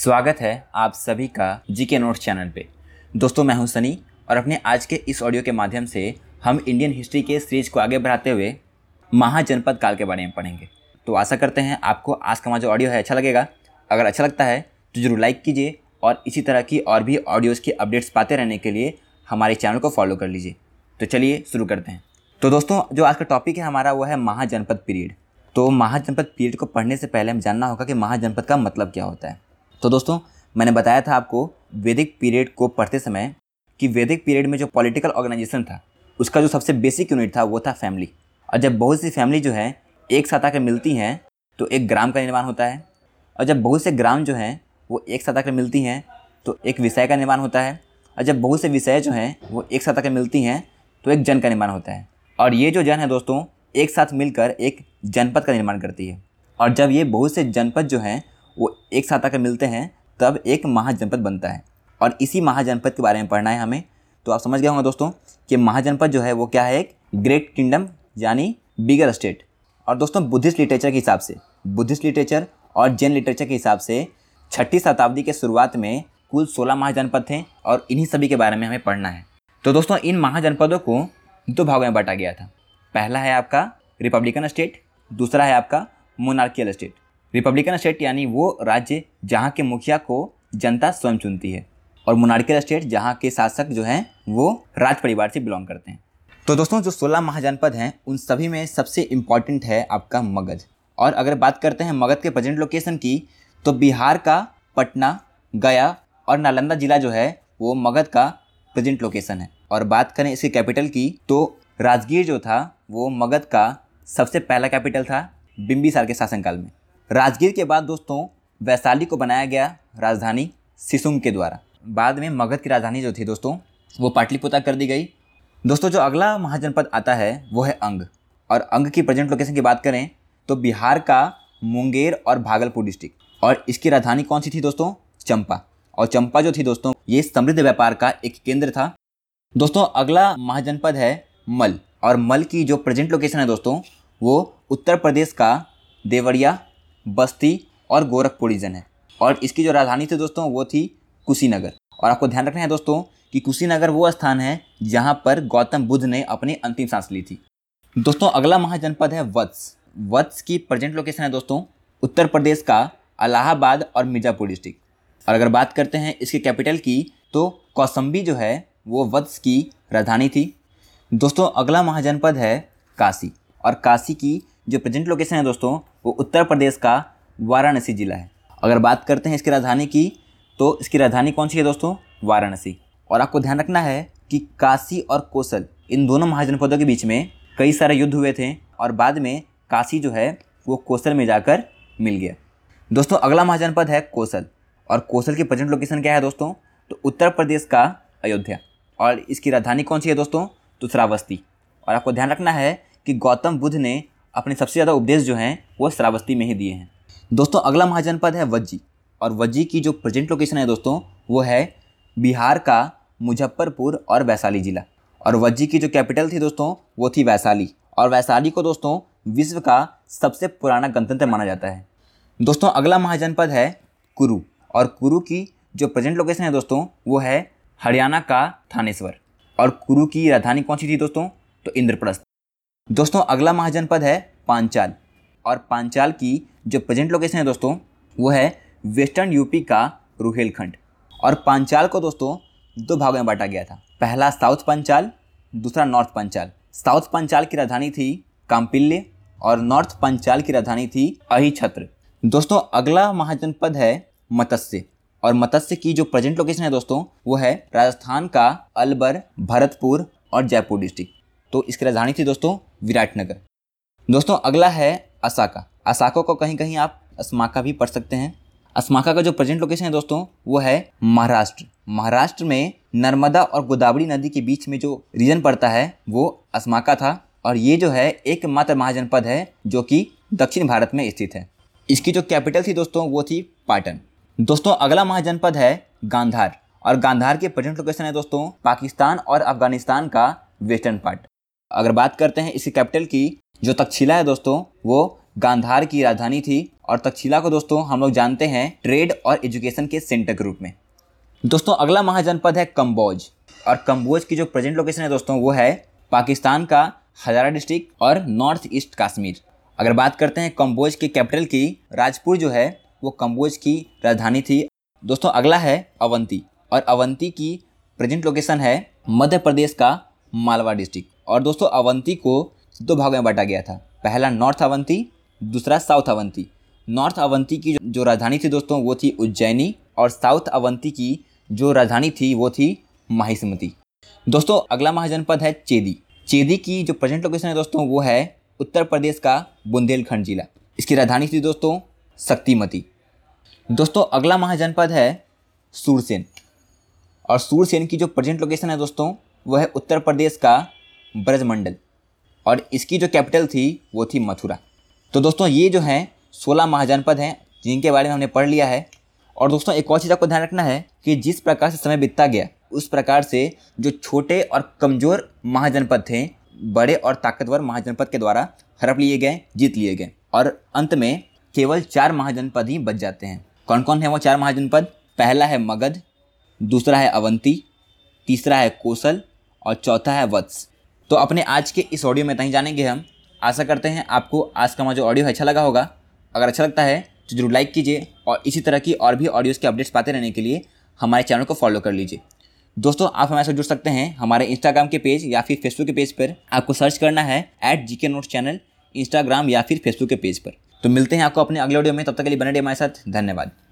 स्वागत है आप सभी का जी के नोट्स चैनल पे। दोस्तों मैं हूं सनी और अपने आज के इस ऑडियो के माध्यम से हम इंडियन हिस्ट्री के सीरीज को आगे बढ़ाते हुए महाजनपद काल के बारे में पढ़ेंगे। तो आशा करते हैं आपको आज का हमारा जो ऑडियो है अच्छा लगेगा। अगर अच्छा लगता है तो जरूर लाइक कीजिए और इसी तरह की और भी ऑडियोज़ की अपडेट्स पाते रहने के लिए हमारे चैनल को फॉलो कर लीजिए। तो चलिए शुरू करते हैं। तो दोस्तों जो आज का टॉपिक है हमारा वो है महाजनपद पीरियड। तो महाजनपद पीरियड को पढ़ने से पहले हम जानना होगा कि महाजनपद का मतलब क्या होता है। तो दोस्तों मैंने बताया था आपको वैदिक पीरियड को पढ़ते समय कि वैदिक पीरियड में जो पॉलिटिकल ऑर्गेनाइजेशन था उसका जो सबसे बेसिक यूनिट था वो था फैमिली। और जब बहुत सी फैमिली जो है एक साथ आकर मिलती हैं तो एक ग्राम का निर्माण होता है, और जब बहुत से ग्राम जो हैं वो एक साथ आकर मिलती हैं तो एक विषय का निर्माण होता है, और जब बहुत से विषय जो हैं वो एक साथ आकर मिलती हैं तो एक जन का निर्माण होता है। और ये जो जन है दोस्तों एक साथ मिलकर एक जनपद का निर्माण करती है, और जब ये बहुत से जनपद जो हैं वो एक साथ आकर मिलते हैं तब एक महाजनपद बनता है। और इसी महाजनपद के बारे में पढ़ना है हमें। तो आप समझ गए होंगे दोस्तों कि महाजनपद जो है वो क्या है, एक ग्रेट किंगडम यानी बिगर स्टेट। और दोस्तों बुद्धिस्ट लिटरेचर के हिसाब से, बुद्धिस्ट लिटरेचर और जैन लिटरेचर के हिसाब से 6ठी शताब्दी के शुरुआत में कुल 16 महाजनपद थे और इन्हीं सभी के बारे में हमें पढ़ना है। तो दोस्तों इन महाजनपदों को 2 भागों में बांटा गया था। पहला है आपका रिपब्लिकन स्टेट, दूसरा है आपका मोनार्कियल स्टेट। रिपब्लिकन स्टेट यानी वो राज्य जहाँ के मुखिया को जनता स्वयं चुनती है, और मोनार्कियल स्टेट जहाँ के शासक जो हैं वो राज परिवार से बिलोंग करते हैं। तो दोस्तों जो 16 महाजनपद हैं उन सभी में सबसे इम्पॉर्टेंट है आपका मगध। और अगर बात करते हैं मगध के प्रेजेंट लोकेशन की तो बिहार का पटना, गया और नालंदा जिला जो है वो मगध का प्रेजेंट लोकेशन है। और बात करें इसकी कैपिटल की तो राजगीर जो था वो मगध का सबसे पहला कैपिटल था बिंबिसार के शासनकाल में। राजगीर के बाद दोस्तों वैशाली को बनाया गया राजधानी सिसुंग के द्वारा। बाद में मगध की राजधानी जो थी दोस्तों वो पाटलिपुत्र कर दी गई। दोस्तों जो अगला महाजनपद आता है वो है अंग। और अंग की प्रेजेंट लोकेशन की बात करें तो बिहार का मुंगेर और भागलपुर डिस्ट्रिक्ट, और इसकी राजधानी कौन सी थी दोस्तों, चंपा। और चंपा जो थी दोस्तों ये समृद्ध व्यापार का एक केंद्र था। दोस्तों अगला महाजनपद है मल, और मल की जो प्रेजेंट लोकेशन है दोस्तों वो उत्तर प्रदेश का देवरिया, बस्ती और गोरखपुर रीजन है। और इसकी जो राजधानी थी दोस्तों वो थी कुशीनगर। और आपको ध्यान रखना है दोस्तों कि कुशीनगर वो स्थान है जहाँ पर गौतम बुद्ध ने अपनी अंतिम सांस ली थी। दोस्तों अगला महाजनपद है वत्स। वत्स की प्रेजेंट लोकेशन है दोस्तों उत्तर प्रदेश का इलाहाबाद और मिर्जापुर डिस्ट्रिक्ट। और अगर बात करते हैं इसके कैपिटल की तो कौसम्बी जो है वो वत्स की राजधानी थी। दोस्तों अगला महाजनपद है काशी, और काशी की जो प्रेजेंट लोकेशन है दोस्तों वो उत्तर प्रदेश का वाराणसी जिला है। अगर बात करते हैं इसकी राजधानी की तो इसकी राजधानी कौन सी है दोस्तों, वाराणसी। और आपको ध्यान रखना है कि काशी और कोसल इन दोनों महाजनपदों के बीच में कई सारे युद्ध हुए थे, और बाद में काशी जो है वो कोसल में जाकर मिल गया। दोस्तों अगला महाजनपद है कोसल, और कोसल की प्रेजेंट लोकेशन क्या है दोस्तों, तो उत्तर प्रदेश का अयोध्या। और इसकी राजधानी कौन सी है दोस्तों, तो श्रावस्ती। और आपको ध्यान रखना है कि गौतम बुद्ध ने अपने सबसे ज़्यादा उपदेश जो हैं वो श्रावस्ती में ही दिए हैं। दोस्तों अगला महाजनपद है वज्जी, और वज्जी की जो प्रेजेंट लोकेशन है दोस्तों वो है बिहार का मुजफ्फरपुर और वैशाली जिला। और वज्जी की जो कैपिटल थी दोस्तों वो थी वैशाली। और वैशाली को दोस्तों विश्व का सबसे पुराना गणतंत्र माना जाता है। दोस्तों अगला महाजनपद है कुरु, और कुरु की जो प्रेजेंट लोकेशन है दोस्तों वो है हरियाणा का थानेश्वर। और कुरु की राजधानी कौन सी थी दोस्तों, तो इंद्रप्रस्थ। दोस्तों अगला महाजनपद है पांचाल, और पांचाल की जो प्रेजेंट लोकेशन है दोस्तों वो है वेस्टर्न यूपी का रुहेलखंड। और पांचाल को दोस्तों 2 भागों में बांटा गया था, पहला साउथ पांचाल, दूसरा नॉर्थ पांचाल। साउथ पांचाल की राजधानी थी काम्पिल्य और नॉर्थ पांचाल की राजधानी थी अहिछत्र। दोस्तों अगला महाजनपद है मत्स्य, और मत्स्य की जो प्रेजेंट लोकेशन है दोस्तों वो है राजस्थान का अलवर, भरतपुर और जयपुर डिस्ट्रिक्ट। तो इसकी राजधानी थी दोस्तों विराटनगर। दोस्तों अगला है अस्माका। अस्माका को कहीं कहीं आप अस्माका भी पढ़ सकते हैं। अस्माका का जो प्रेजेंट लोकेशन है दोस्तों वो है महाराष्ट्र। महाराष्ट्र में नर्मदा और गोदावरी नदी के बीच में जो रीजन पड़ता है वो अस्माका था, और ये जो है एकमात्र महाजनपद है जो कि दक्षिण भारत में स्थित है। इसकी जो कैपिटल थी दोस्तों वो थी पाटन। दोस्तों अगला महाजनपद है गांधार, और गांधार के प्रेजेंट लोकेशन है दोस्तों पाकिस्तान और अफगानिस्तान का वेस्टर्न पार्ट। अगर बात करते हैं इसकी कैपिटल की जो तक्षिला है दोस्तों वो गांधार की राजधानी थी, और तक्षशिला को दोस्तों हम लोग जानते हैं ट्रेड और एजुकेशन के सेंटर के रूप में। दोस्तों अगला महाजनपद है कम्बोज, और कम्बोज की जो प्रेजेंट लोकेशन है दोस्तों वो है पाकिस्तान का हजारा डिस्ट्रिक्ट और नॉर्थ ईस्ट कश्मीर। अगर बात करते हैं कम्बोज के कैपिटल की, राजपुर जो है वो कम्बोज की राजधानी थी। दोस्तों अगला है अवंती, और अवंती की प्रेजेंट लोकेशन है मध्य प्रदेश का मालवा डिस्ट्रिक्ट। और दोस्तों अवंती को दो भागों में बांटा गया था, पहला नॉर्थ अवंती, दूसरा साउथ अवंती। नॉर्थ अवंती की जो राजधानी थी दोस्तों वो थी उज्जैनी, और साउथ अवंती की जो राजधानी थी वो थी माहिष्मती। दोस्तों अगला महाजनपद है चेदी। चेदी की जो प्रेजेंट लोकेशन है दोस्तों वो है उत्तर प्रदेश का बुंदेलखंड जिला। इसकी राजधानी थी दोस्तों शक्तिमती। दोस्तों अगला महाजनपद है सूरसेन, और सूरसेन की जो प्रेजेंट लोकेशन है दोस्तों वह है उत्तर प्रदेश का ब्रजमंडल, और इसकी जो कैपिटल थी वो थी मथुरा। तो दोस्तों ये जो हैं 16 महाजनपद हैं जिनके बारे में हमने पढ़ लिया है। और दोस्तों एक और चीज़ आपको ध्यान रखना है कि जिस प्रकार से समय बीतता गया उस प्रकार से जो छोटे और कमज़ोर महाजनपद थे बड़े और ताकतवर महाजनपद के द्वारा हड़प लिए गए, जीत लिए गए, और अंत में केवल 4 महाजनपद ही बच जाते हैं। कौन कौन है वो 4 महाजनपद? पहला है मगध, दूसरा है अवंती, तीसरा है कोसल, और चौथा है वत्स। तो अपने आज के इस ऑडियो में इतना ही जानेंगे हम। आशा करते हैं आपको आज का हमारा ऑडियो अच्छा लगा होगा। अगर अच्छा लगता है तो जरूर लाइक कीजिए, और इसी तरह की और भी ऑडियोज़ के अपडेट्स पाते रहने के लिए हमारे चैनल को फॉलो कर लीजिए। दोस्तों आप हमारे साथ जुड़ सकते हैं हमारे इंस्टाग्राम के पेज या फिर फेसबुक के पेज पर। आपको सर्च करना है @GK Notes चैनल इंस्टाग्राम या फिर फेसबुक के पेज पर। तो मिलते हैं आपको अपने अगले ऑडियो में, तब तक के लिए बने रहिए हमारे साथ। धन्यवाद।